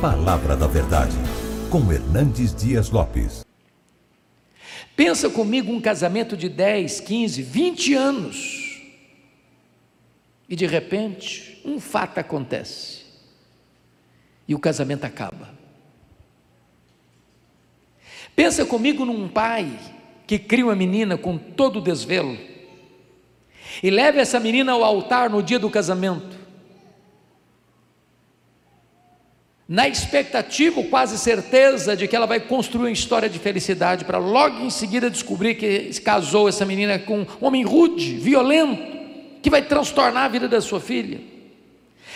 Palavra da Verdade, com Hernandes Dias Lopes. Pensa comigo um casamento de 10, 15, 20 anos. E de repente, um fato acontece. E o casamento acaba. Pensa comigo num pai que cria uma menina com todo o desvelo e leva essa menina ao altar no dia do casamento, na expectativa, quase certeza, de que ela vai construir uma história de felicidade, para logo em seguida descobrir que casou essa menina com um homem rude, violento, que vai transtornar a vida da sua filha,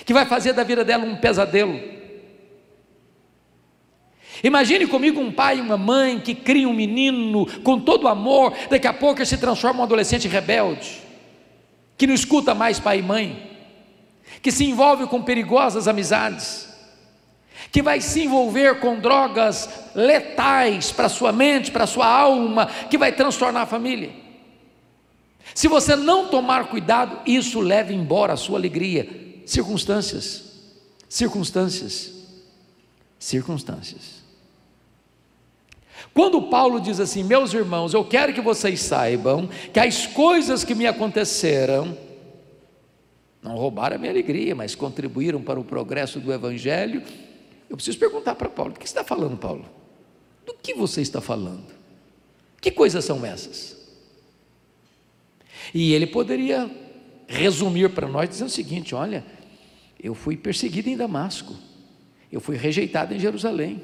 que vai fazer da vida dela um pesadelo. Imagine comigo um pai e uma mãe que cria um menino com todo amor, daqui a pouco ele se transforma em um adolescente rebelde, que não escuta mais pai e mãe, que se envolve com perigosas amizades, que vai se envolver com drogas letais para sua mente, para sua alma, que vai transtornar a família. Se você não tomar cuidado, isso leva embora a sua alegria. Circunstâncias. Quando Paulo diz assim: meus irmãos, eu quero que vocês saibam que as coisas que me aconteceram não roubaram a minha alegria, mas contribuíram para o progresso do Evangelho. Eu preciso perguntar para Paulo: do que você está falando, Paulo? Do que você está falando? Que coisas são essas? E ele poderia resumir para nós dizendo o seguinte: olha, eu fui perseguido em Damasco, eu fui rejeitado em Jerusalém,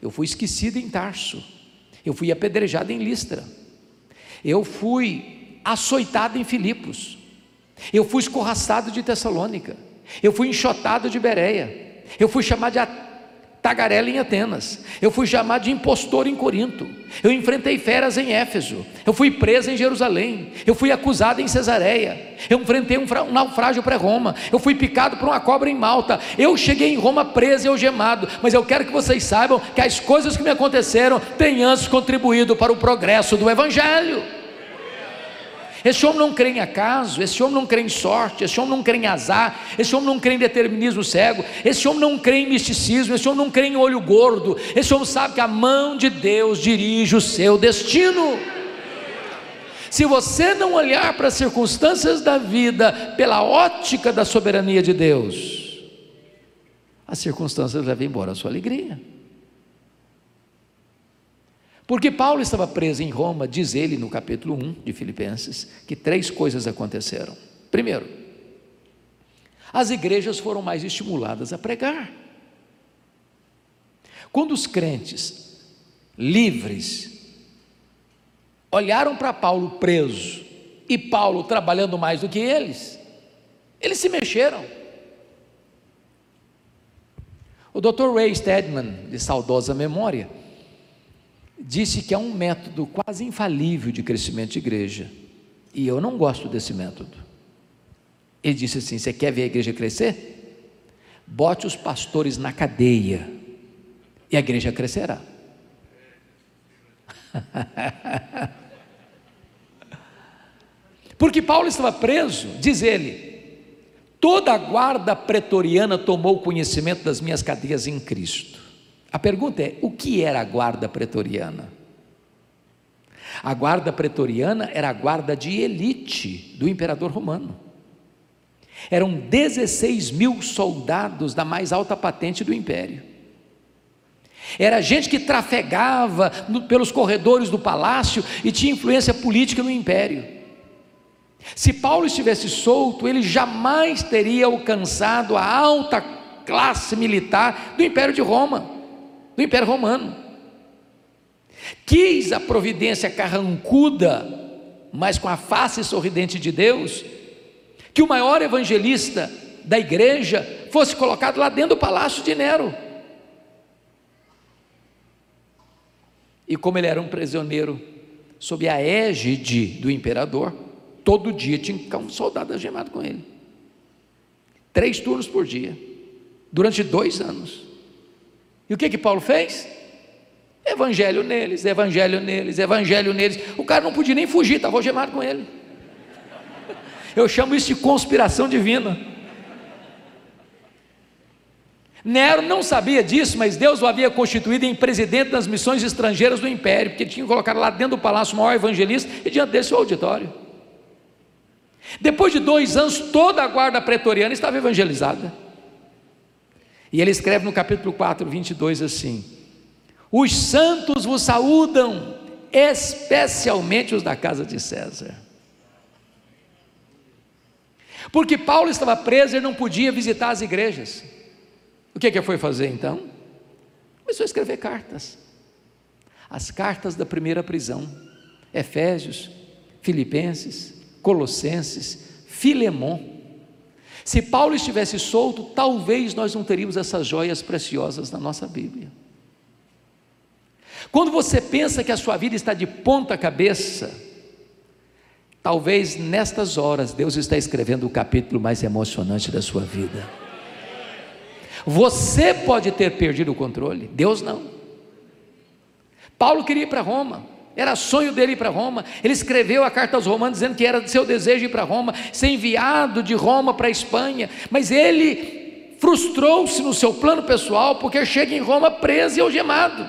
eu fui esquecido em Tarso, eu fui apedrejado em Listra, eu fui açoitado em Filipos, eu fui escorraçado de Tessalônica, eu fui enxotado de Bérea, eu fui chamado de tagarela em Atenas, eu fui chamado de impostor em Corinto, eu enfrentei feras em Éfeso, eu fui preso em Jerusalém, eu fui acusado em Cesareia, eu enfrentei um naufrágio para Roma, eu fui picado por uma cobra em Malta, eu cheguei em Roma preso e algemado, mas eu quero que vocês saibam que as coisas que me aconteceram têm antes contribuído para o progresso do Evangelho. Esse homem não crê em acaso, esse homem não crê em sorte, esse homem não crê em azar, esse homem não crê em determinismo cego, esse homem não crê em misticismo, esse homem não crê em olho gordo, esse homem sabe que a mão de Deus dirige o seu destino. Se você não olhar para as circunstâncias da vida pela ótica da soberania de Deus, as circunstâncias levam embora a sua alegria. Porque Paulo estava preso em Roma, diz ele no capítulo 1 de Filipenses, que 3 coisas aconteceram. Primeiro, as igrejas foram mais estimuladas a pregar. Quando os crentes livres olharam para Paulo preso e Paulo trabalhando mais do que eles se mexeram. O Dr. Ray Stedman, de saudosa memória, disse que é um método quase infalível de crescimento de igreja, e eu não gosto desse método. Ele disse assim: você quer ver a igreja crescer? Bote os pastores na cadeia e a igreja crescerá. Porque Paulo estava preso, diz ele: toda a guarda pretoriana tomou conhecimento das minhas cadeias em Cristo. A pergunta é: o que era a guarda pretoriana? A guarda pretoriana era a guarda de elite do imperador romano. Eram 16.000 soldados da mais alta patente do império. Era gente que trafegava pelos corredores do palácio e tinha influência política no império. Se Paulo estivesse solto, ele jamais teria alcançado a alta classe militar do império de Roma, do Império Romano. Quis a providência carrancuda, mas com a face sorridente de Deus, que o maior evangelista da igreja fosse colocado lá dentro do palácio de Nero, e como ele era um prisioneiro sob a égide do imperador, todo dia tinha que ficar um soldado algemado com ele, 3 turnos por dia, durante 2 anos. E o que Paulo fez? Evangelho neles. O cara não podia nem fugir, estava algemado com ele. Eu chamo isso de conspiração divina. Nero não sabia disso, mas Deus o havia constituído em presidente das missões estrangeiras do império, porque tinha colocado lá dentro do palácio o maior evangelista e diante desse o auditório. Depois de 2 anos, toda a guarda pretoriana estava evangelizada. E ele escreve no capítulo 4, 22 assim: os santos vos saúdam, especialmente os da casa de César. Porque Paulo estava preso, ele não podia visitar as igrejas. O que ele foi fazer então? Começou a escrever cartas. As cartas da primeira prisão: Efésios, Filipenses, Colossenses, Filemon. Se Paulo estivesse solto, talvez nós não teríamos essas joias preciosas na nossa Bíblia. Quando você pensa que a sua vida está de ponta cabeça, talvez nestas horas Deus está escrevendo o capítulo mais emocionante da sua vida. Você pode ter perdido o controle, Deus não. Paulo queria ir para Roma, era sonho dele ir para Roma. Ele escreveu a carta aos romanos dizendo que era seu desejo ir para Roma, ser enviado de Roma para a Espanha, mas ele frustrou-se no seu plano pessoal, porque chega em Roma preso e algemado.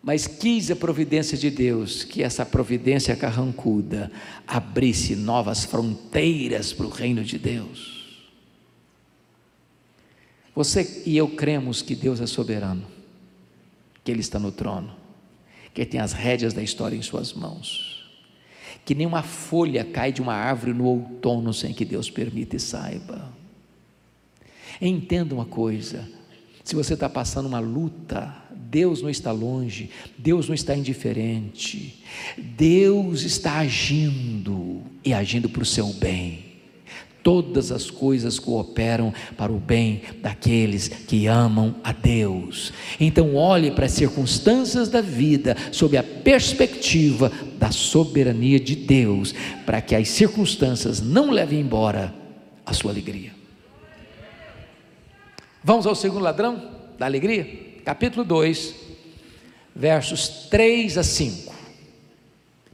Mas quis a providência de Deus que essa providência carrancuda abrisse novas fronteiras para o reino de Deus. Você e eu cremos que Deus é soberano, que Ele está no trono, que Ele tem as rédeas da história em suas mãos, que nenhuma folha cai de uma árvore no outono sem que Deus permita e saiba. Entenda uma coisa: se você está passando uma luta, Deus não está longe, Deus não está indiferente, Deus está agindo e agindo para o seu bem. Todas as coisas cooperam para o bem daqueles que amam a Deus. Então olhe para as circunstâncias da vida sob a perspectiva da soberania de Deus, para que as circunstâncias não levem embora a sua alegria. Vamos ao segundo ladrão da alegria, capítulo 2, versos 3 a 5,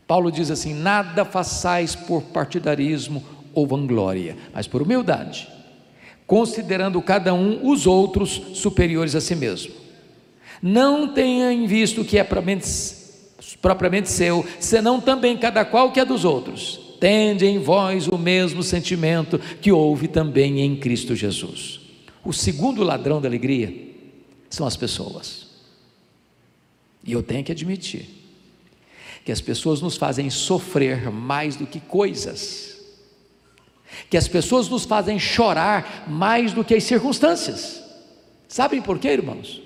Paulo diz assim: nada façais por partidarismo ou vanglória, mas por humildade, considerando cada um os outros superiores a si mesmo, não tenha em vista o que é propriamente seu, senão também cada qual que é dos outros. Tende em vós o mesmo sentimento que houve também em Cristo Jesus. O segundo ladrão da alegria são as pessoas, e eu tenho que admitir que as pessoas nos fazem sofrer mais do que coisas, que as pessoas nos fazem chorar mais do que as circunstâncias. Sabem por quê, irmãos?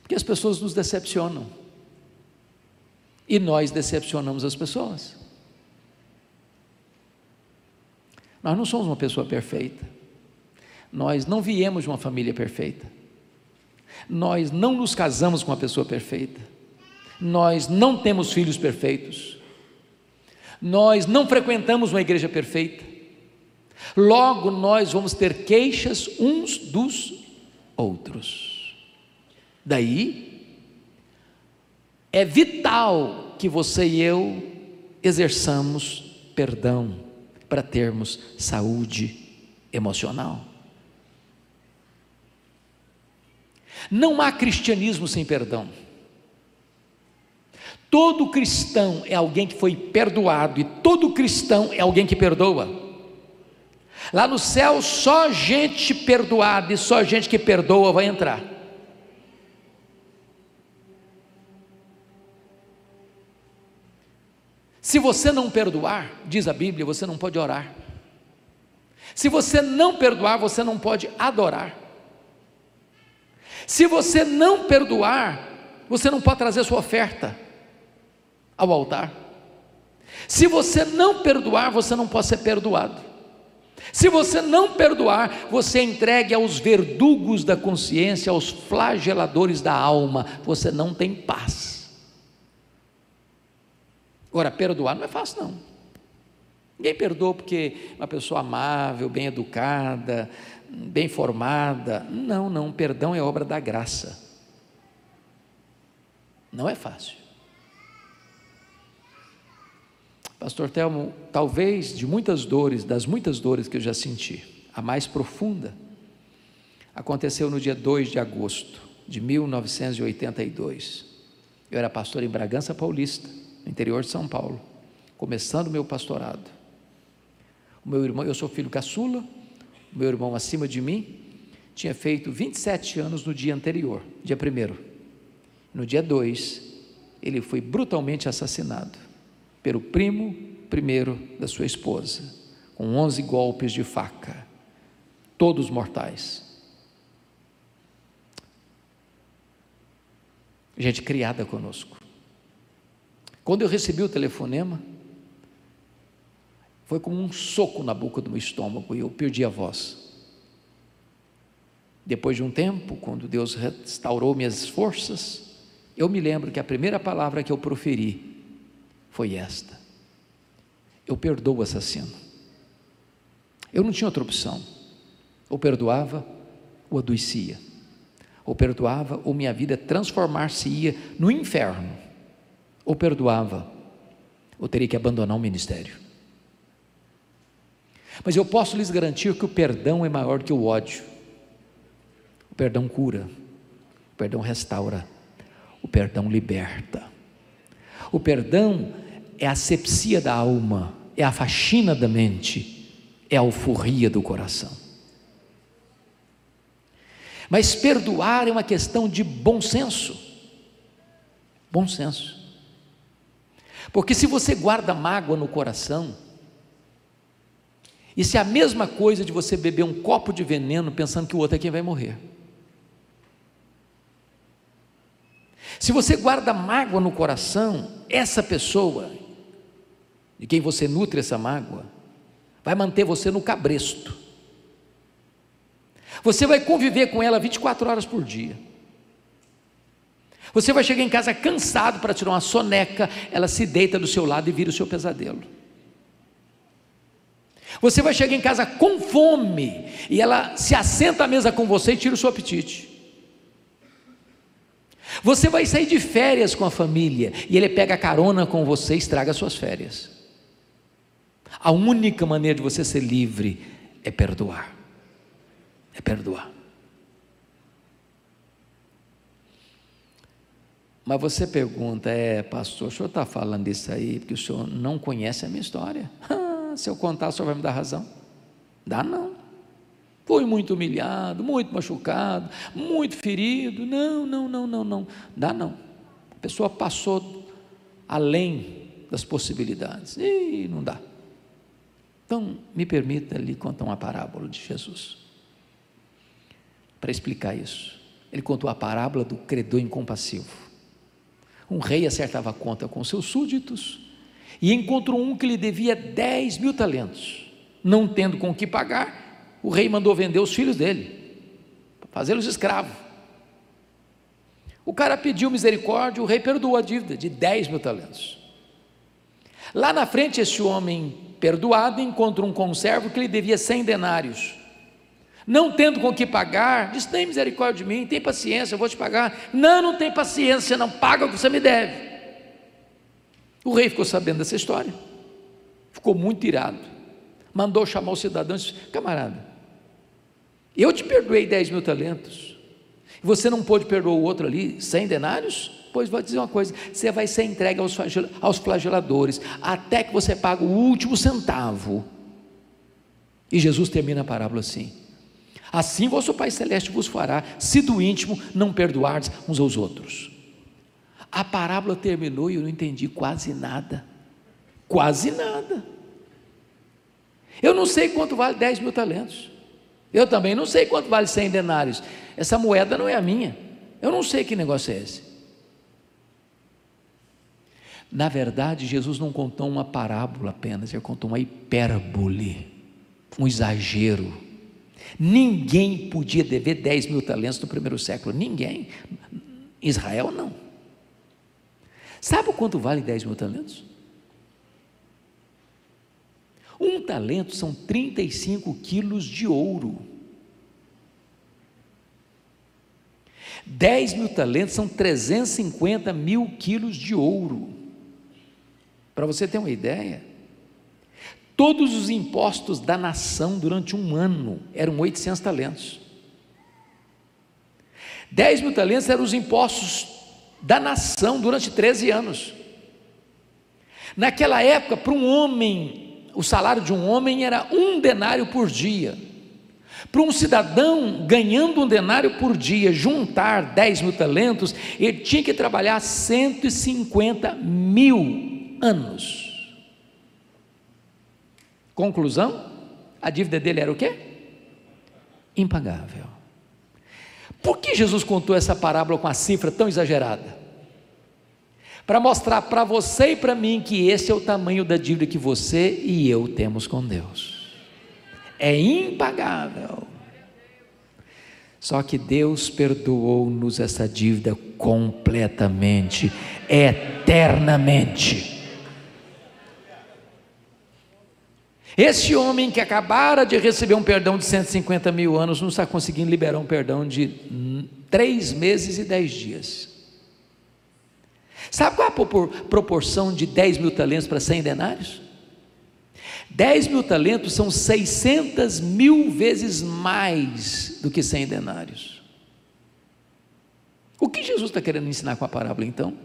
Porque as pessoas nos decepcionam, e nós decepcionamos as pessoas. Nós não somos uma pessoa perfeita, nós não viemos de uma família perfeita, nós não nos casamos com uma pessoa perfeita, nós não temos filhos perfeitos, nós não frequentamos uma igreja perfeita. Logo nós vamos ter queixas uns dos outros. Daí é vital que você e eu exerçamos perdão para termos saúde emocional. Não há cristianismo sem perdão. Todo cristão é alguém que foi perdoado, e todo cristão é alguém que perdoa. Lá no céu só gente perdoada e só gente que perdoa vai entrar. Se você não perdoar, diz a Bíblia, você não pode orar. Se você não perdoar, você não pode adorar. Se você não perdoar, você não pode trazer sua oferta ao altar. Se você não perdoar, você não pode ser perdoado. Se você não perdoar, você é entregue aos verdugos da consciência, aos flageladores da alma. Você não tem paz. Agora, perdoar não é fácil, não. Ninguém perdoa porque uma pessoa amável, bem educada, bem formada. Não, perdão é obra da graça, não é fácil. Pastor Telmo, talvez de muitas dores, das muitas dores que eu já senti, a mais profunda aconteceu no dia 2 de agosto de 1982. Eu era pastor em Bragança Paulista, no interior de São Paulo, começando o meu pastorado. O meu irmão, eu sou filho caçula, o meu irmão acima de mim tinha feito 27 anos no dia anterior, dia 1º. No dia 2, ele foi brutalmente assassinado pelo primo primeiro da sua esposa, com 11 golpes de faca, todos mortais. Gente criada conosco. Quando eu recebi o telefonema, foi como um soco na boca do meu estômago e eu perdi a voz. Depois de um tempo, quando Deus restaurou minhas forças, eu me lembro que a primeira palavra que eu proferi foi esta: eu perdoo o assassino. Eu não tinha outra opção, ou perdoava ou adoecia, ou perdoava ou minha vida transformar-se-ia no inferno, ou perdoava ou teria que abandonar o ministério. Mas eu posso lhes garantir que o perdão é maior que o ódio. O perdão cura, o perdão restaura, o perdão liberta. O perdão é a asepsia da alma, é a faxina da mente, é a alforria do coração. Mas perdoar é uma questão de bom senso. Bom senso. Porque se você guarda mágoa no coração, isso é a mesma coisa de você beber um copo de veneno pensando que o outro é quem vai morrer. Se você guarda mágoa no coração, essa pessoa, de quem você nutre essa mágoa, vai manter você no cabresto. Você vai conviver com ela 24 horas por dia. Você vai chegar em casa cansado para tirar uma soneca, ela se deita do seu lado e vira o seu pesadelo. Você vai chegar em casa com fome e ela se assenta à mesa com você e tira o seu apetite. Você vai sair de férias com a família e ele pega carona com você e estraga suas férias. A única maneira de você ser livre é perdoar. É perdoar. Mas você pergunta: pastor, o senhor está falando isso aí porque o senhor não conhece a minha história? Se eu contar, o senhor vai me dar razão? Dá não. Fui muito humilhado, muito machucado, muito ferido. Não. Dá não. A pessoa passou além das possibilidades. E não dá. Então, me permita lhe contar uma parábola de Jesus para explicar isso. Ele contou a parábola do credor incompassivo. Um rei acertava a conta com seus súditos e encontrou um que lhe devia 10.000 talentos, não tendo com o que pagar, o rei mandou vender os filhos dele, fazê-los escravos. O cara pediu misericórdia, o rei perdoou a dívida de 10.000 talentos. Lá na frente, esse homem perdoado encontra um conservo que lhe devia 100 denários, não tendo com o que pagar, diz: tem misericórdia de mim, tem paciência, eu vou te pagar. Não tem paciência, não paga o que você me deve. O rei ficou sabendo dessa história, ficou muito irado, mandou chamar o cidadão e disse: camarada, eu te perdoei 10.000 talentos, e você não pôde perdoar o outro ali 100 denários? Pois vou dizer uma coisa, você vai ser entregue aos flageladores, até que você pague o último centavo. E Jesus termina a parábola assim: assim vosso Pai Celeste vos fará, se do íntimo não perdoardes uns aos outros. A parábola terminou e eu não entendi quase nada, eu não sei quanto vale 10.000 talentos, eu também não sei quanto vale 100 denários, essa moeda não é a minha, eu não sei que negócio é esse. Na verdade, Jesus não contou uma parábola apenas, ele contou uma hipérbole, um exagero. Ninguém podia dever 10.000 talentos no primeiro século, ninguém, em Israel não. Sabe o quanto vale 10.000 talentos? Um talento são 35 quilos de ouro. 10.000 talentos são 350 mil quilos de ouro. Para você ter uma ideia, Todos os impostos da nação durante um ano eram 800 talentos. 10 mil talentos eram os impostos da nação durante 13 anos. Naquela época, para um homem, o salário de um homem era um denário por dia. Para um cidadão, ganhando um denário por dia, juntar 10 mil talentos, ele tinha que trabalhar 150 mil anos. Conclusão, a dívida dele era o quê? Impagável. Por que Jesus contou essa parábola com a cifra tão exagerada? Para mostrar para você e para mim que esse é o tamanho da dívida que você e eu temos com Deus. É impagável. Só que Deus perdoou-nos essa dívida completamente, eternamente. Esse homem que acabara de receber um perdão de 150 mil anos, não está conseguindo liberar um perdão de 3 meses e 10 dias. Sabe qual é a proporção de 10 mil talentos para 100 denários? 10 mil talentos são 600 mil vezes mais do que 100 denários. O que Jesus está querendo ensinar com a parábola então?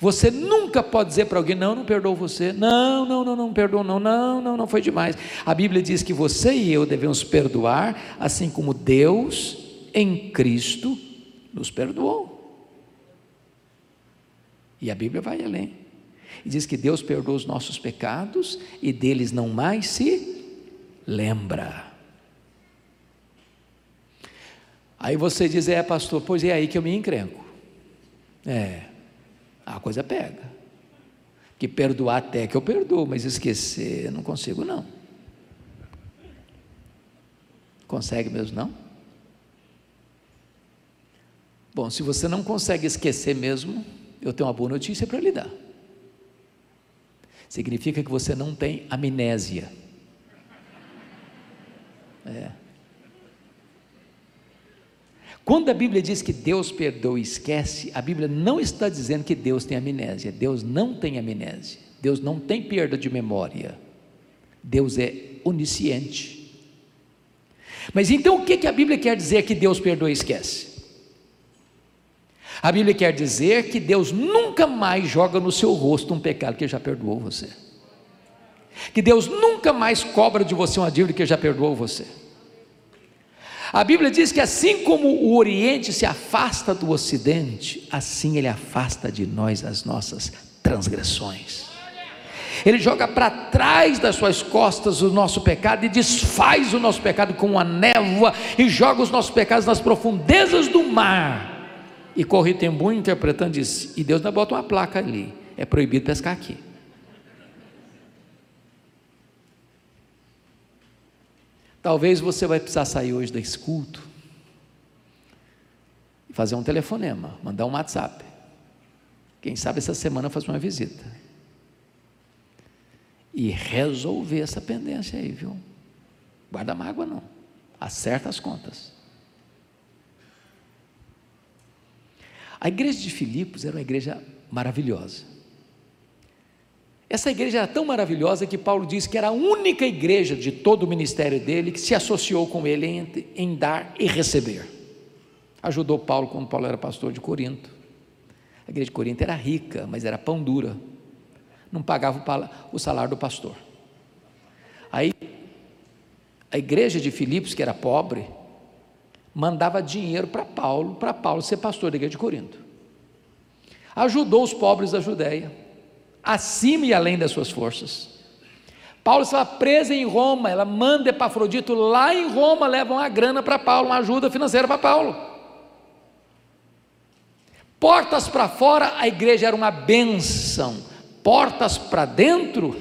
Você nunca pode dizer para alguém, não perdoou você, não perdoou, foi demais. A Bíblia diz que você e eu devemos perdoar, assim como Deus em Cristo nos perdoou. E a Bíblia vai além, e diz que Deus perdoa os nossos pecados, e deles não mais se lembra. Aí você diz, pastor, pois é aí que eu me encrenco, a coisa pega, que perdoar até que eu perdoo, mas esquecer eu não consigo não. Consegue mesmo não? Bom, se você não consegue esquecer mesmo, eu tenho uma boa notícia para lhe dar. Significa que você não tem amnésia. Quando a Bíblia diz que Deus perdoa e esquece, a Bíblia não está dizendo que Deus tem amnésia. Deus não tem amnésia, Deus não tem perda de memória, Deus é onisciente. Mas então o que a Bíblia quer dizer que Deus perdoa e esquece? A Bíblia quer dizer que Deus nunca mais joga no seu rosto um pecado que já perdoou você, que Deus nunca mais cobra de você uma dívida que já perdoou você. A Bíblia diz que assim como o Oriente se afasta do Ocidente, assim ele afasta de nós as nossas transgressões. Ele joga para trás das suas costas o nosso pecado e desfaz o nosso pecado com uma névoa e joga os nossos pecados nas profundezas do mar. E Corinto, interpretando, diz, e Deus ainda bota uma placa ali, é proibido pescar aqui. Talvez você vai precisar sair hoje desse culto e fazer um telefonema, mandar um WhatsApp. Quem sabe essa semana fazer uma visita e resolver essa pendência aí, viu? Guarda mágoa não, acerta as contas. A igreja de Filipos era uma igreja maravilhosa. Essa igreja era tão maravilhosa que Paulo diz que era a única igreja de todo o ministério dele que se associou com ele em dar e receber. Ajudou Paulo quando Paulo era pastor de Corinto. A igreja de Corinto era rica, mas era pão dura, não pagava o salário do pastor. Aí a igreja de Filipos, que era pobre, mandava dinheiro para Paulo ser pastor da igreja de Corinto. Ajudou os pobres da Judeia, acima e além das suas forças. Paulo estava preso em Roma, ela manda Epafrodito lá em Roma, leva uma grana para Paulo, uma ajuda financeira para Paulo. Portas para fora, a igreja era uma bênção. Portas para dentro,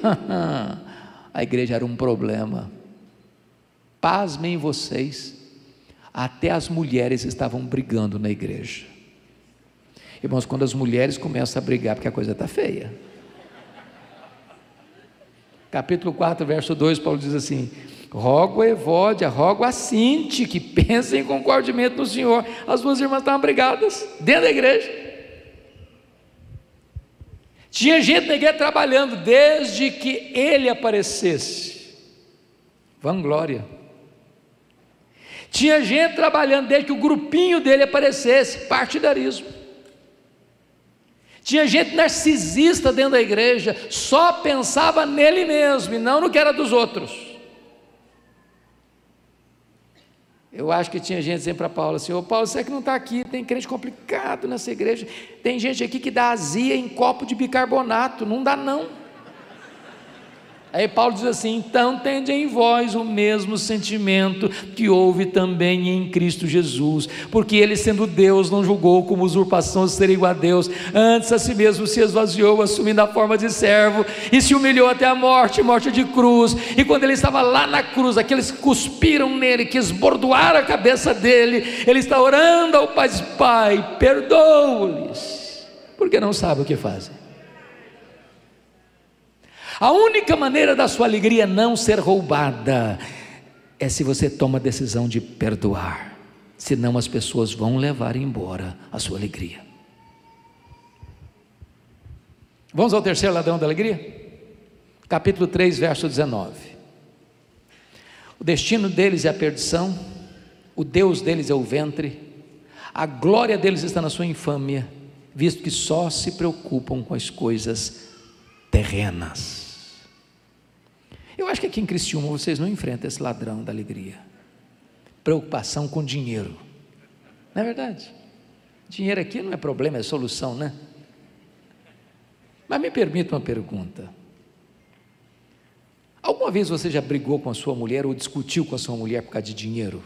a igreja era um problema. Pasmem vocês, até as mulheres estavam brigando na igreja. Irmãos, quando as mulheres começam a brigar, porque a coisa está feia. Capítulo 4, verso 2, Paulo diz assim, rogo a Evódia, rogo a Cinti, que pensem concordemente no Senhor. As duas irmãs estavam brigadas, dentro da igreja. Tinha gente na igreja trabalhando desde que ele aparecesse. Vanglória. Tinha gente trabalhando desde que o grupinho dele aparecesse. Partidarismo. Tinha gente narcisista dentro da igreja, só pensava nele mesmo e não no que era dos outros. Eu acho que tinha gente dizendo para Paulo assim: ô Paulo, você é que não está aqui, tem crente complicado nessa igreja, tem gente aqui que dá azia em copo de bicarbonato, não dá não. Aí Paulo diz assim: então tende em vós o mesmo sentimento que houve também em Cristo Jesus, porque ele, sendo Deus, não julgou como usurpação ser igual a Deus, antes a si mesmo se esvaziou, assumindo a forma de servo, e se humilhou até a morte, morte de cruz. E quando ele estava lá na cruz, aqueles que cuspiram nele, que esbordoaram a cabeça dele, ele está orando ao Pai: Pai, perdoa-lhes, porque não sabem o que fazem. A única maneira da sua alegria não ser roubada é se você toma a decisão de perdoar, senão as pessoas vão levar embora a sua alegria. Vamos ao terceiro ladrão da alegria? Capítulo 3, verso 19. O destino deles é a perdição, o Deus deles é o ventre, a glória deles está na sua infâmia, visto que só se preocupam com as coisas terrenas. Eu acho que aqui em Cristiúma vocês não enfrentam esse ladrão da alegria. Preocupação com dinheiro. Não é verdade? Dinheiro aqui não é problema, é solução, né? Mas me permita uma pergunta. Alguma vez você já brigou com a sua mulher ou discutiu com a sua mulher por causa de dinheiro?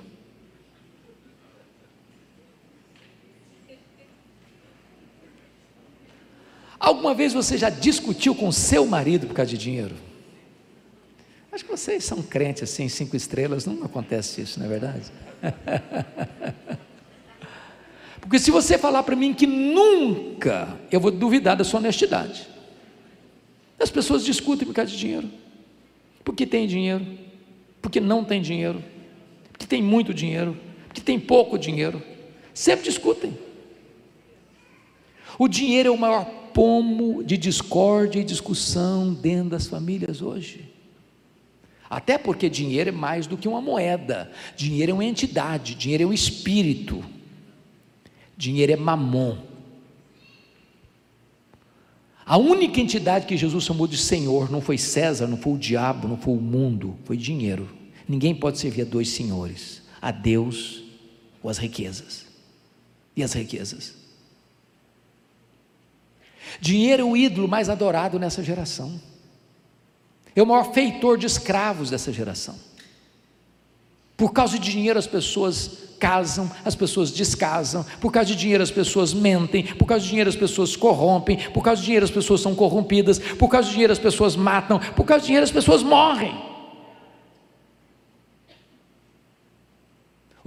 Alguma vez você já discutiu com seu marido por causa de dinheiro? Acho que vocês são crentes assim, 5 estrelas, não acontece isso, não é verdade? Porque se você falar para mim que nunca, eu vou duvidar da sua honestidade. As pessoas discutem por causa de dinheiro, porque tem dinheiro, porque não tem dinheiro, porque tem muito dinheiro, porque tem pouco dinheiro, sempre discutem. O dinheiro é o maior pomo de discórdia e discussão dentro das famílias hoje. Até porque dinheiro é mais do que uma moeda. Dinheiro é uma entidade, dinheiro é um espírito. Dinheiro é mamon. A única entidade que Jesus chamou de Senhor não foi César, não foi o diabo, não foi o mundo, foi dinheiro. Ninguém pode servir a 2 senhores, a Deus ou as riquezas. E as riquezas? Dinheiro é o ídolo mais adorado nessa geração, é o maior feitor de escravos dessa geração. Por causa de dinheiro as pessoas casam, as pessoas descasam, por causa de dinheiro as pessoas mentem, por causa de dinheiro as pessoas corrompem, por causa de dinheiro as pessoas são corrompidas, por causa de dinheiro as pessoas matam, por causa de dinheiro as pessoas morrem.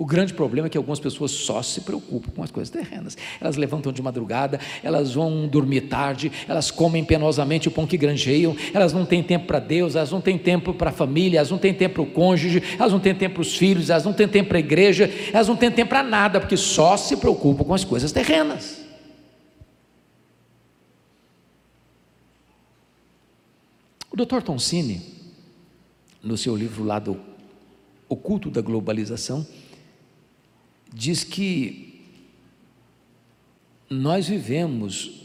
O grande problema é que algumas pessoas só se preocupam com as coisas terrenas. Elas levantam de madrugada, elas vão dormir tarde, elas comem penosamente o pão que granjeiam, elas não têm tempo para Deus, elas não têm tempo para a família, elas não têm tempo para o cônjuge, elas não têm tempo para os filhos, elas não têm tempo para a igreja, elas não têm tempo para nada, porque só se preocupam com as coisas terrenas. O Dr. Toncini, no seu livro Lado Oculto da Globalização, diz que nós vivemos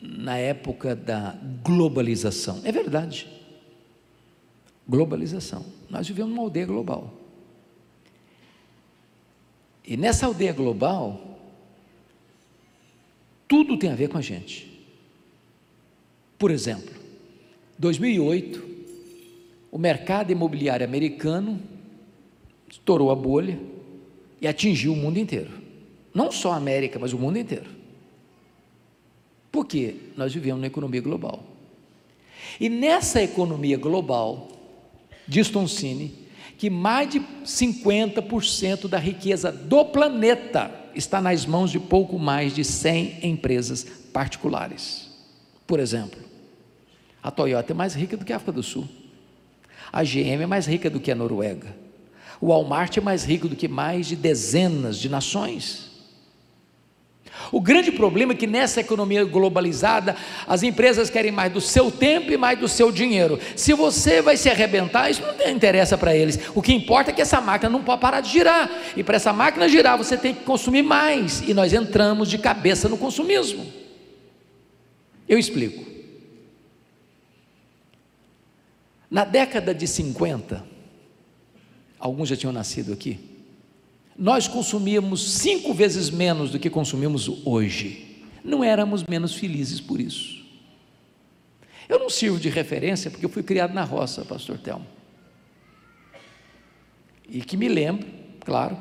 na época da globalização. É verdade, globalização. Nós vivemos numa aldeia global, e nessa aldeia global tudo tem a ver com a gente. Por exemplo, 2008, o mercado imobiliário americano estourou a bolha e atingiu o mundo inteiro, não só a América, mas o mundo inteiro, porque nós vivemos na economia global. E nessa economia global, diz Toncini, que mais de 50% da riqueza do planeta está nas mãos de pouco mais de 100 empresas particulares. Por exemplo, a Toyota é mais rica do que a África do Sul, a GM é mais rica do que a Noruega, o Walmart é mais rico do que mais de dezenas de nações. O grande problema é que nessa economia globalizada, as empresas querem mais do seu tempo e mais do seu dinheiro. Se você vai se arrebentar, isso não interessa para eles. O que importa é que essa máquina não pode parar de girar, e para essa máquina girar você tem que consumir mais, e nós entramos de cabeça no consumismo. Eu explico. Na década de 50, alguns já tinham nascido aqui, nós consumíamos 5 vezes menos do que consumimos hoje. Não éramos menos felizes por isso. Eu não sirvo de referência porque eu fui criado na roça, pastor Telmo, e que me lembro, claro,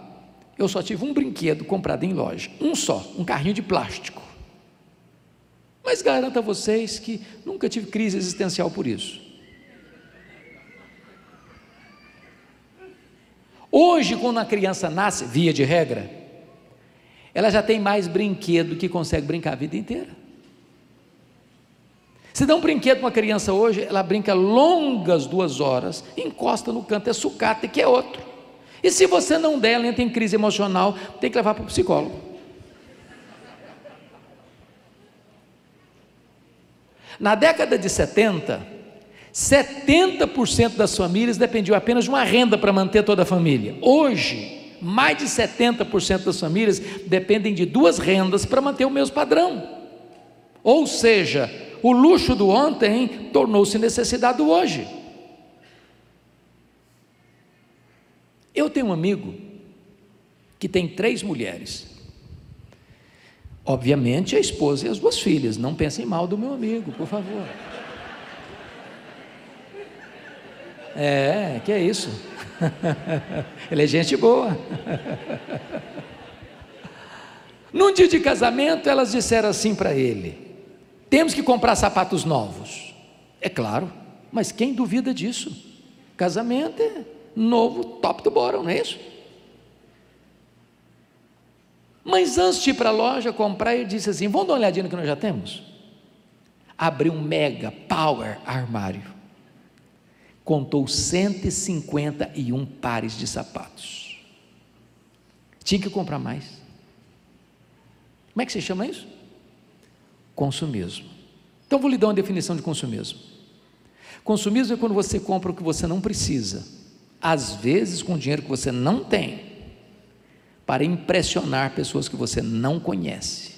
eu só tive um brinquedo comprado em loja, um só, um carrinho de plástico, mas garanto a vocês que nunca tive crise existencial por isso. Hoje, quando a criança nasce, via de regra, ela já tem mais brinquedo que consegue brincar a vida inteira. Se dá um brinquedo para uma criança hoje, ela brinca longas 2 horas, encosta no canto, é sucata e quer outro. E se você não der, ela entra em crise emocional, tem que levar para o psicólogo. Na década de 70, 70% das famílias dependiam apenas de uma renda para manter toda a família. Hoje, mais de 70% das famílias dependem de 2 rendas para manter o mesmo padrão. Ou seja, o luxo do ontem tornou-se necessidade do hoje. Eu tenho um amigo que tem 3 mulheres. Obviamente, a esposa e as 2 filhas. Não pensem mal do meu amigo, por favor. É, que é isso, ele é gente boa. Num dia de casamento, elas disseram assim para ele: temos que comprar sapatos novos. É claro, mas quem duvida disso? Casamento é novo, top do bottom, não é isso? Mas antes de ir para a loja comprar, ele disse assim: vamos dar uma olhadinha no que nós já temos? Abriu um mega power armário, contou 151 pares de sapatos. Tinha que comprar mais. Como é que se chama isso? Consumismo. Então vou lhe dar uma definição de consumismo. Consumismo é quando você compra o que você não precisa, às vezes com dinheiro que você não tem, para impressionar pessoas que você não conhece.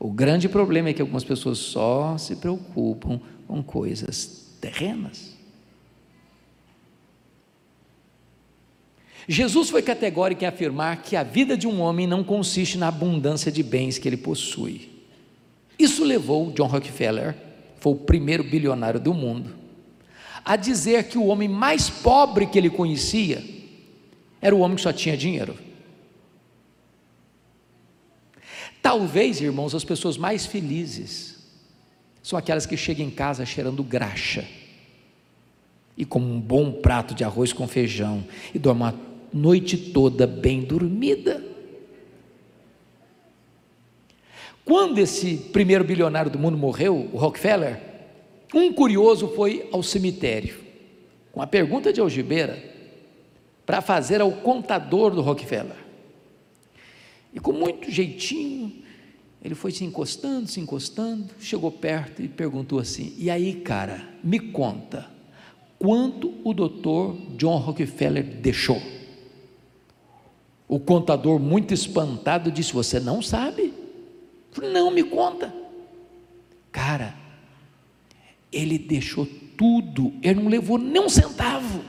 O grande problema é que algumas pessoas só se preocupam com coisas terrenas. Jesus foi categórico em afirmar que a vida de um homem não consiste na abundância de bens que ele possui. Isso levou John Rockefeller, foi o primeiro bilionário do mundo, a dizer que o homem mais pobre que ele conhecia era o homem que só tinha dinheiro. Talvez, irmãos, as pessoas mais felizes são aquelas que chegam em casa cheirando graxa, e com um bom prato de arroz com feijão, e dormem a noite toda bem dormida. Quando esse primeiro bilionário do mundo morreu, o Rockefeller, um curioso foi ao cemitério, com a pergunta de algibeira, para fazer ao contador do Rockefeller, e com muito jeitinho, ele foi se encostando, chegou perto e perguntou assim: e aí, cara, me conta, quanto o doutor John Rockefeller deixou? O contador, muito espantado, disse: você não sabe? Eu falei: não, me conta. Cara, ele deixou tudo, ele não levou nem um centavo.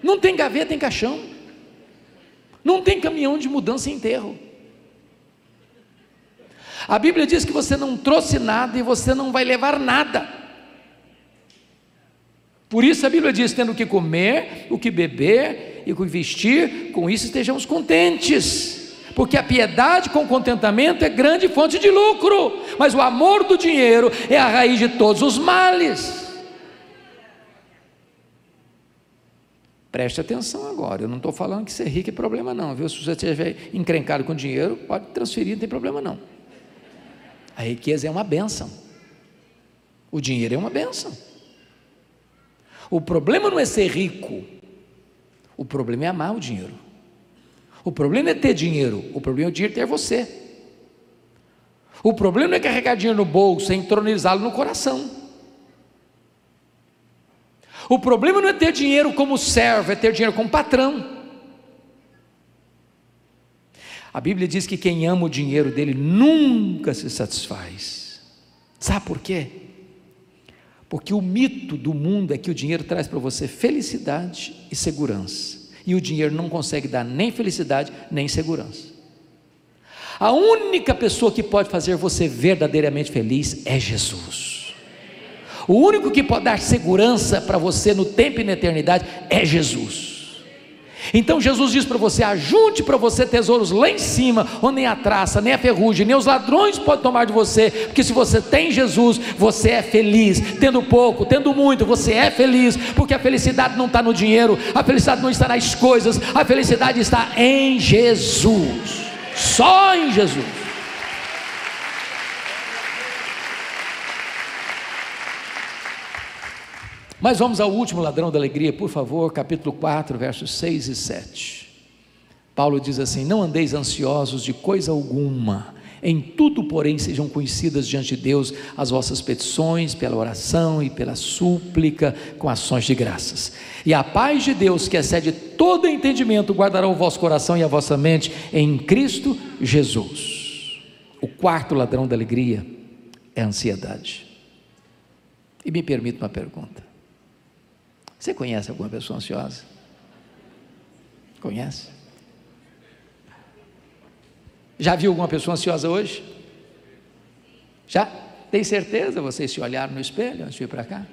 Não tem gaveta em caixão. Não tem caminhão de mudança e enterro. A Bíblia diz que você não trouxe nada e você não vai levar nada. Por isso a Bíblia diz: tendo o que comer, o que beber e o que vestir, com isso estejamos contentes, porque a piedade com contentamento é grande fonte de lucro, mas o amor do dinheiro é a raiz de todos os males. Preste atenção agora, eu não estou falando que ser rico é problema não, viu? Se você estiver encrencado com dinheiro, pode transferir, não tem problema não. A riqueza é uma bênção, o dinheiro é uma bênção. O problema não é ser rico, o problema é amar o dinheiro. O problema é ter dinheiro, o problema é o dinheiro ter você. O problema não é carregar dinheiro no bolso, é entronizá-lo no coração. O problema não é ter dinheiro como servo, é ter dinheiro como patrão. A Bíblia diz que quem ama o dinheiro dele nunca se satisfaz. Sabe por quê? Porque o mito do mundo é que o dinheiro traz para você felicidade e segurança, e o dinheiro não consegue dar nem felicidade, nem segurança. A única pessoa que pode fazer você verdadeiramente feliz é Jesus. O único que pode dar segurança para você no tempo e na eternidade é Jesus. Então Jesus diz para você: ajunte para você tesouros lá em cima, onde nem a traça, nem a ferrugem, nem os ladrões podem tomar de você, porque se você tem Jesus, você é feliz. Tendo pouco, tendo muito, você é feliz, porque a felicidade não está no dinheiro, a felicidade não está nas coisas, a felicidade está em Jesus, só em Jesus. Mas vamos ao último ladrão da alegria, por favor, capítulo 4, versos 6 e 7. Paulo diz assim: não andeis ansiosos de coisa alguma, em tudo porém sejam conhecidas diante de Deus as vossas petições, pela oração e pela súplica, com ações de graças, e a paz de Deus, que excede todo entendimento, guardará o vosso coração e a vossa mente em Cristo Jesus. O quarto ladrão da alegria é a ansiedade. E me permito uma pergunta: você conhece alguma pessoa ansiosa? Conhece? Já viu alguma pessoa ansiosa hoje? Já? Tem certeza? Vocês se olharam no espelho antes de vir para cá?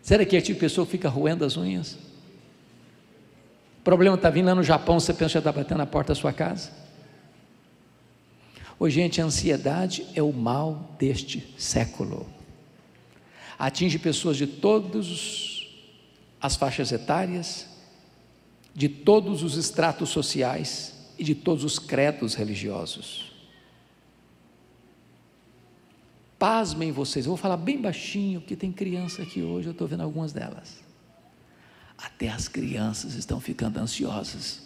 Será que é tipo de pessoa que fica roendo as unhas? O problema está vindo lá no Japão, você pensa que já está batendo na porta da sua casa? Ô gente, a ansiedade é o mal deste século. Atinge pessoas de todas as faixas etárias, de todos os estratos sociais e de todos os credos religiosos. Pasmem vocês, eu vou falar bem baixinho, porque tem criança aqui hoje, eu estou vendo algumas delas. Até as crianças estão ficando ansiosas.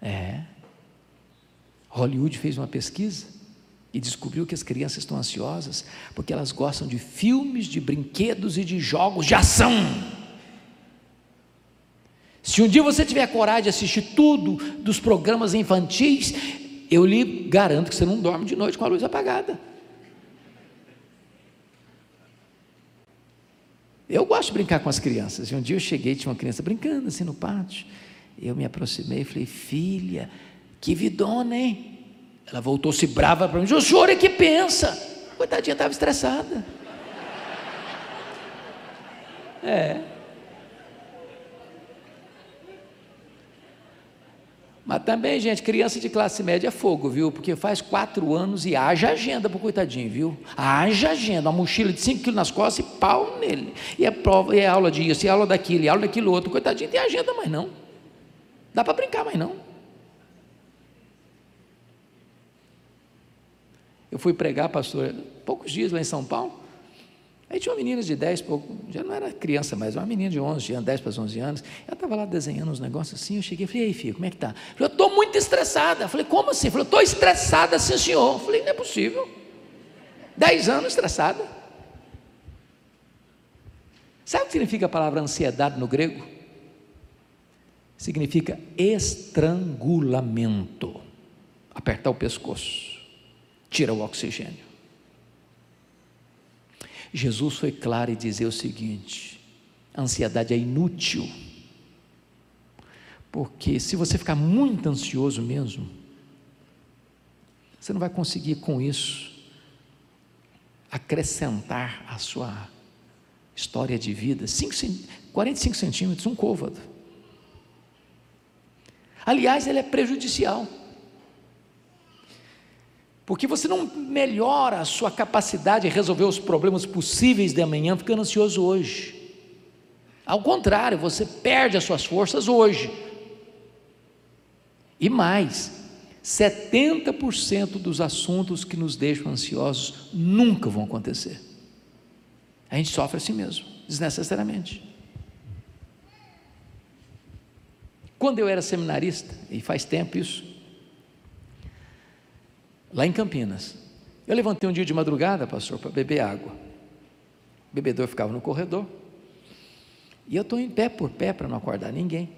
É. Hollywood fez uma pesquisa e descobriu que as crianças estão ansiosas porque elas gostam de filmes, de brinquedos e de jogos de ação. Se um dia você tiver coragem de assistir tudo dos programas infantis, eu lhe garanto que você não dorme de noite com a luz apagada. Eu gosto de brincar com as crianças, e um dia eu cheguei e tinha uma criança brincando assim no pátio. Eu me aproximei e falei: filha, que vidona, hein? Ela voltou-se brava para mim: o senhor é que pensa. Coitadinha, estava estressada. É. Mas também, gente, criança de classe média é fogo, viu? Porque faz 4 anos e haja agenda para o coitadinho, viu? Haja agenda, uma mochila de 5 quilos nas costas e pau nele. E é prova, e é aula disso, e é aula daquilo, e é aula daquilo outro. Coitadinho, tem agenda, mas não. Dá para brincar, mas não. Eu fui pregar, pastor, poucos dias lá em São Paulo. Aí tinha uma menina de 10, já não era criança mais, uma menina de 11 anos, 10 para 11 anos, ela estava lá desenhando uns negócios assim. Eu cheguei e falei: ei, filho, como é que está? Eu estou muito estressada. Eu falei: como assim? Falei: estou estressada, sim senhor. Eu falei: não é possível, 10 anos estressada. Sabe o que significa a palavra ansiedade no grego? Significa estrangulamento, apertar o pescoço, tira o oxigênio. Jesus foi claro e dizia o seguinte: a ansiedade é inútil, porque se você ficar muito ansioso mesmo, você não vai conseguir com isso acrescentar à sua história de vida 45 centímetros, um côvado. Aliás, ele é prejudicial, porque você não melhora a sua capacidade de resolver os problemas possíveis de amanhã ficando ansioso hoje. Ao contrário, você perde as suas forças hoje. E mais, 70% dos assuntos que nos deixam ansiosos nunca vão acontecer. A gente sofre assim mesmo, desnecessariamente. Quando eu era seminarista, e faz tempo isso, lá em Campinas, eu levantei um dia de madrugada, pastor, para beber água. O bebedor ficava no corredor, e eu estou em pé por pé para não acordar ninguém.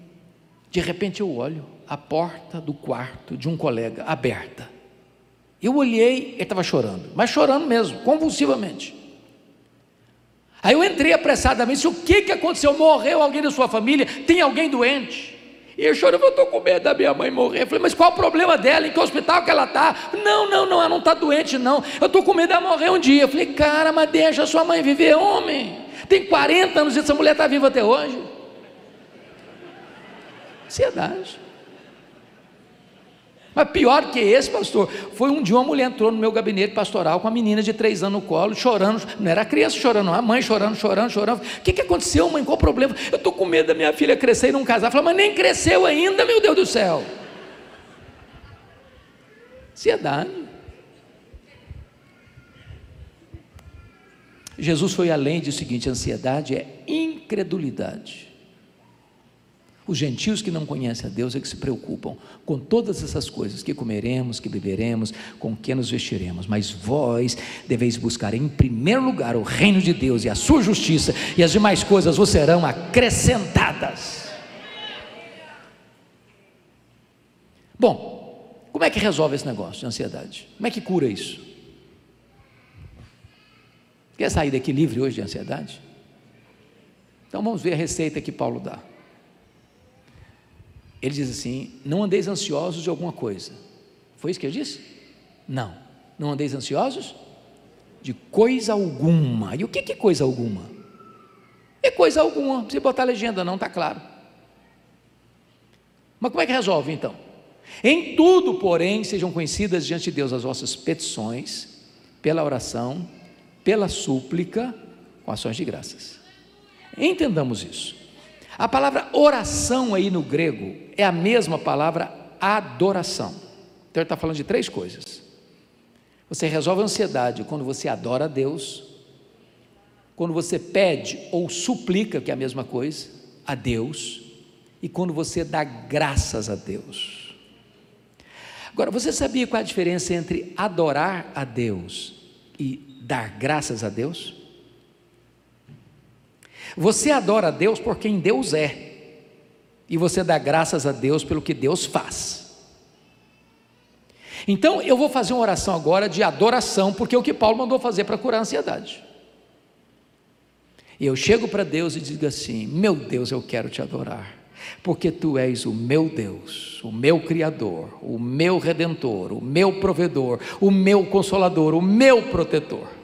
De repente eu olho, a porta do quarto de um colega aberta. Eu olhei, ele estava chorando, mas chorando mesmo, convulsivamente. Aí eu entrei apressadamente, disse: o que aconteceu? Morreu alguém da sua família? Tem alguém doente? E eu chorava, eu estou com medo da minha mãe morrer. Eu falei: mas qual o problema dela? Em que hospital que ela está? Não, ela não está doente não, eu estou com medo dela morrer um dia. Eu falei: cara, mas deixa a sua mãe viver, homem, tem 40 anos e essa mulher está viva até hoje. Ansiedade. Mas pior que esse, pastor, foi um dia uma mulher entrou no meu gabinete pastoral com uma menina de 3 anos no colo, chorando, não era criança chorando, não, a mãe chorando, o que aconteceu, mãe, qual o problema? Eu estou com medo da minha filha crescer e não casar. Falei: mas nem cresceu ainda, meu Deus do céu. Ansiedade. Jesus foi além do seguinte: ansiedade é incredulidade. Os gentios que não conhecem a Deus é que se preocupam com todas essas coisas, que comeremos, que beberemos, com que nos vestiremos, mas vós deveis buscar em primeiro lugar o reino de Deus e a sua justiça, e as demais coisas vos serão acrescentadas. Bom, como é que resolve esse negócio de ansiedade? Como é que cura isso? Quer sair daqui livre hoje de ansiedade? Então vamos ver a receita que Paulo dá. Ele diz assim: não andeis ansiosos de alguma coisa. Foi isso que eu disse? Não andeis ansiosos de coisa alguma. E o que é coisa alguma? É coisa alguma, não precisa botar legenda não, está claro. Mas como é que resolve então? Em tudo, porém, sejam conhecidas diante de Deus as vossas petições, pela oração, pela súplica, com ações de graças. Entendamos isso. A palavra oração aí no grego é a mesma palavra adoração. Então ele está falando de 3 coisas. Você resolve a ansiedade quando você adora a Deus, quando você pede ou suplica, que é a mesma coisa, a Deus, e quando você dá graças a Deus. Agora, você sabia qual é a diferença entre adorar a Deus e dar graças a Deus? Você adora a Deus por quem Deus é, e você dá graças a Deus pelo que Deus faz. Então eu vou fazer uma oração agora de adoração, porque é o que Paulo mandou fazer para curar a ansiedade. E eu chego para Deus e digo assim: meu Deus, eu quero te adorar, porque tu és o meu Deus, o meu Criador, o meu Redentor, o meu Provedor, o meu Consolador, o meu Protetor.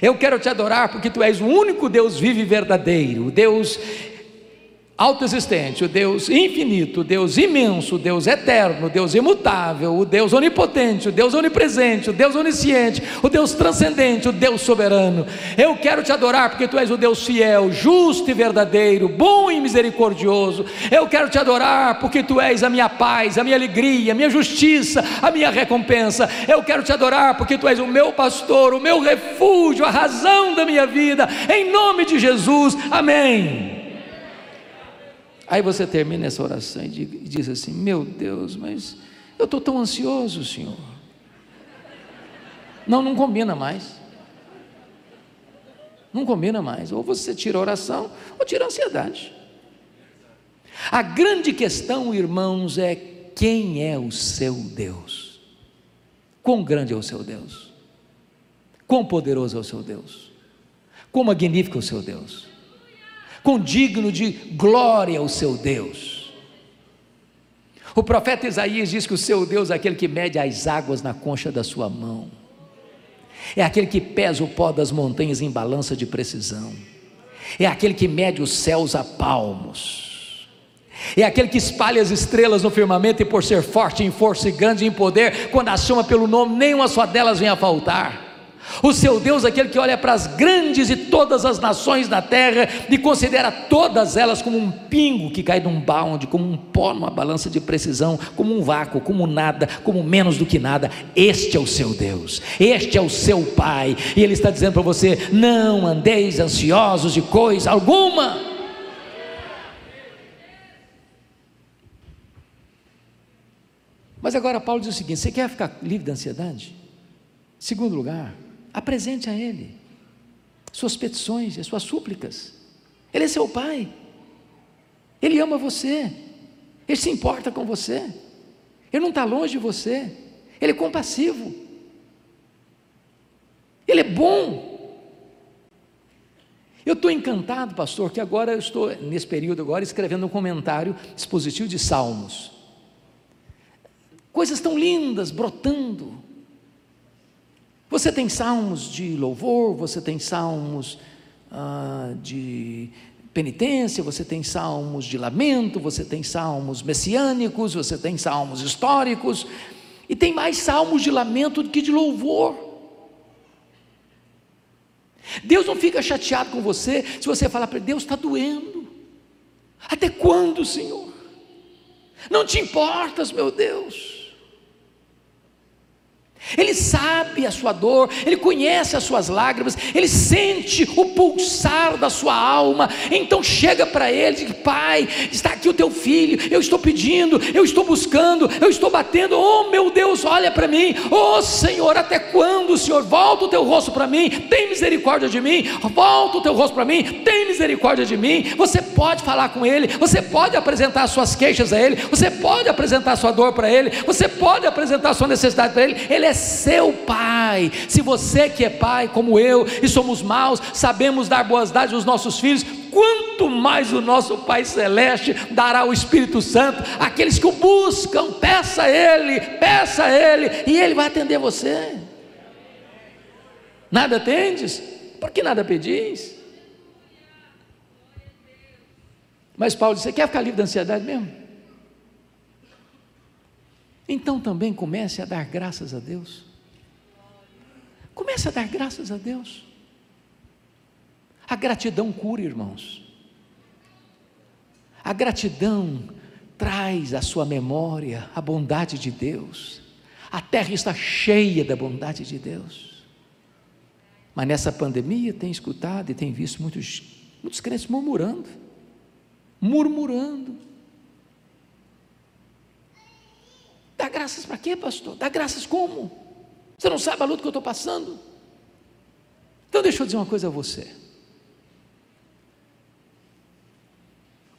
Eu quero te adorar porque tu és o único Deus vivo e verdadeiro, o Deus autoexistente, o Deus infinito, o Deus imenso, o Deus eterno, o Deus imutável, o Deus onipotente, o Deus onipresente, o Deus onisciente, o Deus transcendente, o Deus soberano. Eu quero te adorar porque tu és o Deus fiel, justo e verdadeiro, bom e misericordioso. Eu quero te adorar porque tu és a minha paz, a minha alegria, a minha justiça, a minha recompensa. Eu quero te adorar porque tu és o meu pastor, o meu refúgio, a razão da minha vida, em nome de Jesus, amém. Aí você termina essa oração e diz assim: meu Deus, mas eu estou tão ansioso, Senhor. Não combina mais. Não combina mais. Ou você tira a oração, ou tira a ansiedade. A grande questão, irmãos, é: quem é o seu Deus? Quão grande é o seu Deus? Quão poderoso é o seu Deus? Quão magnífico é o seu Deus? Quão digno de glória o seu Deus. O profeta Isaías diz que o seu Deus é aquele que mede as águas na concha da sua mão, é aquele que pesa o pó das montanhas em balança de precisão, é aquele que mede os céus a palmos, é aquele que espalha as estrelas no firmamento, e por ser forte em força e grande em poder, quando as chama pelo nome, nenhuma só delas vem a faltar. O seu Deus é aquele que olha para as grandes e todas as nações da terra e considera todas elas como um pingo que cai num balde, como um pó numa balança de precisão, como um vácuo, como nada, como menos do que nada. Este é o seu Deus, este é o seu Pai, e Ele está dizendo para você: não andeis ansiosos de coisa alguma. Mas agora Paulo diz o seguinte: você quer ficar livre da ansiedade? Segundo lugar, apresente a Ele suas petições, as suas súplicas. Ele é seu Pai, Ele ama você, Ele se importa com você, Ele não está longe de você, Ele é compassivo, Ele é bom. Eu estou encantado, pastor, que agora eu estou, nesse período agora, escrevendo um comentário expositivo de Salmos, coisas tão lindas, brotando. Você tem salmos de louvor, você tem salmos de penitência, você tem salmos de lamento, você tem salmos messiânicos, você tem salmos históricos, e tem mais salmos de lamento do que de louvor. Deus não fica chateado com você se você falar para Ele: Deus, está doendo, até quando, Senhor? Não te importas, meu Deus? Ele sabe a sua dor, Ele conhece as suas lágrimas, Ele sente o pulsar da sua alma. Então chega para Ele e diz: Pai, está aqui o teu filho, eu estou pedindo, eu estou buscando, eu estou batendo. Oh meu Deus, olha para mim. Oh Senhor, até quando, Senhor? Volta o teu rosto para mim, tem misericórdia de mim. Volta o teu rosto para mim, tem misericórdia de mim. Você pode falar com Ele, você pode apresentar as suas queixas a Ele, você pode apresentar a sua dor para Ele, você pode apresentar a sua necessidade para Ele. Ele é seu Pai. Se você que é pai como eu, e somos maus, sabemos dar boas dádivas aos nossos filhos, quanto mais o nosso Pai Celeste dará o Espírito Santo àqueles que o buscam. Peça a Ele, e Ele vai atender você. Nada tendes, por que nada pedis? Mas Paulo disse: você quer ficar livre da ansiedade mesmo? Então também comece a dar graças a Deus. Comece a dar graças a Deus. A gratidão cura, irmãos. A gratidão traz à sua memória a bondade de Deus. A terra está cheia da bondade de Deus. Mas nessa pandemia tem escutado e tem visto muitos crentes murmurando. Dá graças para quê, pastor? Dá graças como? Você não sabe a luta que eu estou passando? Então deixa eu dizer uma coisa a você: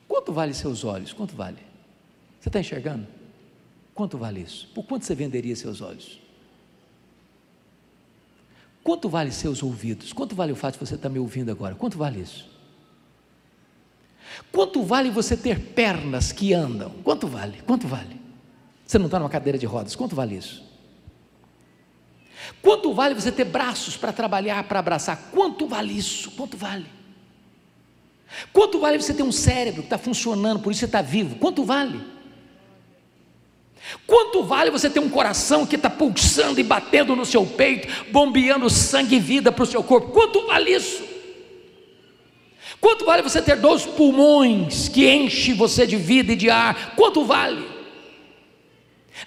quanto vale seus olhos? Quanto vale? Você está enxergando? Quanto vale isso? Por quanto você venderia seus olhos? Quanto vale seus ouvidos? Quanto vale o fato de você estar me ouvindo agora? Quanto vale isso? Quanto vale você ter pernas que andam? Quanto vale? Quanto vale? Você não está numa cadeira de rodas, quanto vale isso? Quanto vale você ter braços para trabalhar, para abraçar? Quanto vale isso? Quanto vale? Quanto vale você ter um cérebro que está funcionando, por isso você está vivo? Quanto vale? Quanto vale você ter um coração que está pulsando e batendo no seu peito, bombeando sangue e vida para o seu corpo? Quanto vale isso? Quanto vale você ter 2 pulmões que enchem você de vida e de ar? Quanto vale?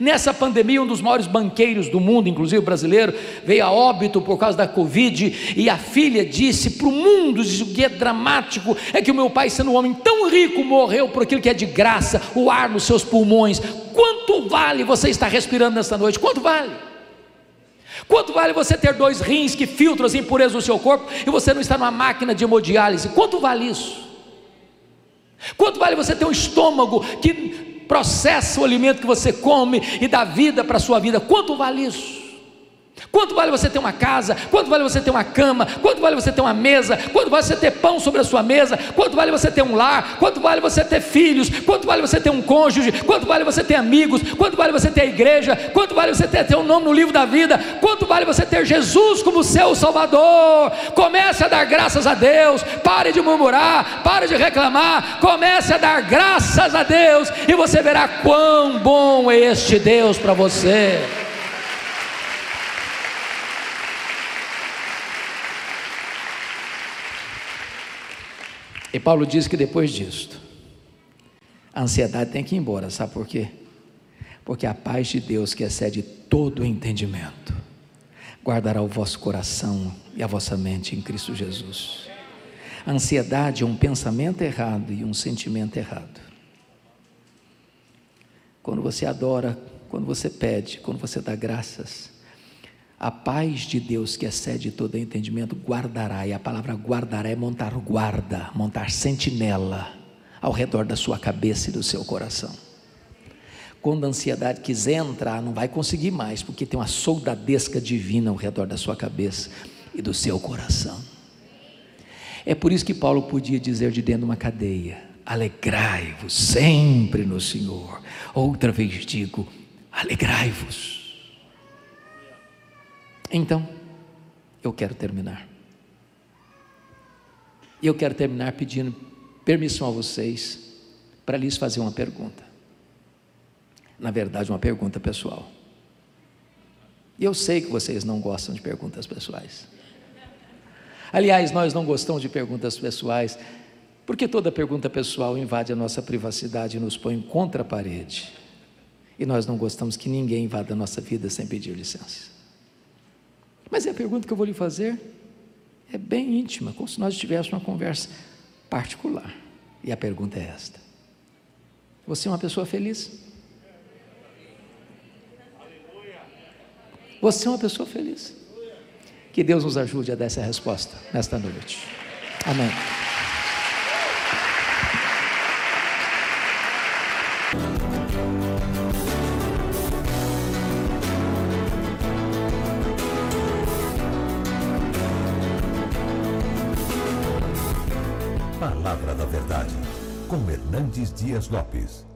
Nessa pandemia, um dos maiores banqueiros do mundo, inclusive brasileiro, veio a óbito por causa da Covid, e a filha disse para o mundo: diz, o que é dramático é que o meu pai, sendo um homem tão rico, morreu por aquilo que é de graça, o ar nos seus pulmões. Quanto vale você estar respirando nesta noite? Quanto vale? Quanto vale você ter 2 rins que filtram as impurezas do seu corpo, e você não está numa máquina de hemodiálise? Quanto vale isso? Quanto vale você ter um estômago que processa o alimento que você come e dá vida para a sua vida? Quanto vale isso? Quanto vale você ter uma casa? Quanto vale você ter uma cama? Quanto vale você ter uma mesa? Quanto vale você ter pão sobre a sua mesa? Quanto vale você ter um lar? Quanto vale você ter filhos? Quanto vale você ter um cônjuge? Quanto vale você ter amigos? Quanto vale você ter a igreja? Quanto vale você ter um nome no livro da vida? Quanto vale você ter Jesus como seu Salvador? Comece a dar graças a Deus, pare de murmurar, pare de reclamar, comece a dar graças a Deus, e você verá quão bom é este Deus para você. E Paulo diz que depois disto, a ansiedade tem que ir embora. Sabe por quê? Porque a paz de Deus, que excede todo o entendimento, guardará o vosso coração e a vossa mente em Cristo Jesus. A ansiedade é um pensamento errado e um sentimento errado. Quando você adora, quando você pede, quando você dá graças, a paz de Deus que excede todo entendimento guardará, e a palavra guardará é montar guarda, montar sentinela ao redor da sua cabeça e do seu coração. Quando a ansiedade quiser entrar, não vai conseguir mais, porque tem uma soldadesca divina ao redor da sua cabeça e do seu coração. É por isso que Paulo podia dizer de dentro de uma cadeia: alegrai-vos sempre no Senhor. Outra vez digo, alegrai-vos. Então, eu quero terminar. E eu quero terminar pedindo permissão a vocês para lhes fazer uma pergunta. Na verdade, uma pergunta pessoal. E eu sei que vocês não gostam de perguntas pessoais. Aliás, nós não gostamos de perguntas pessoais, porque toda pergunta pessoal invade a nossa privacidade e nos põe contra a parede. E nós não gostamos que ninguém invada a nossa vida sem pedir licença. Mas a pergunta que eu vou lhe fazer é bem íntima, como se nós tivéssemos uma conversa particular. E a pergunta é esta: você é uma pessoa feliz? Você é uma pessoa feliz? Que Deus nos ajude a dar essa resposta nesta noite. Amém. Palavra da Verdade, com Hernandes Dias Lopes.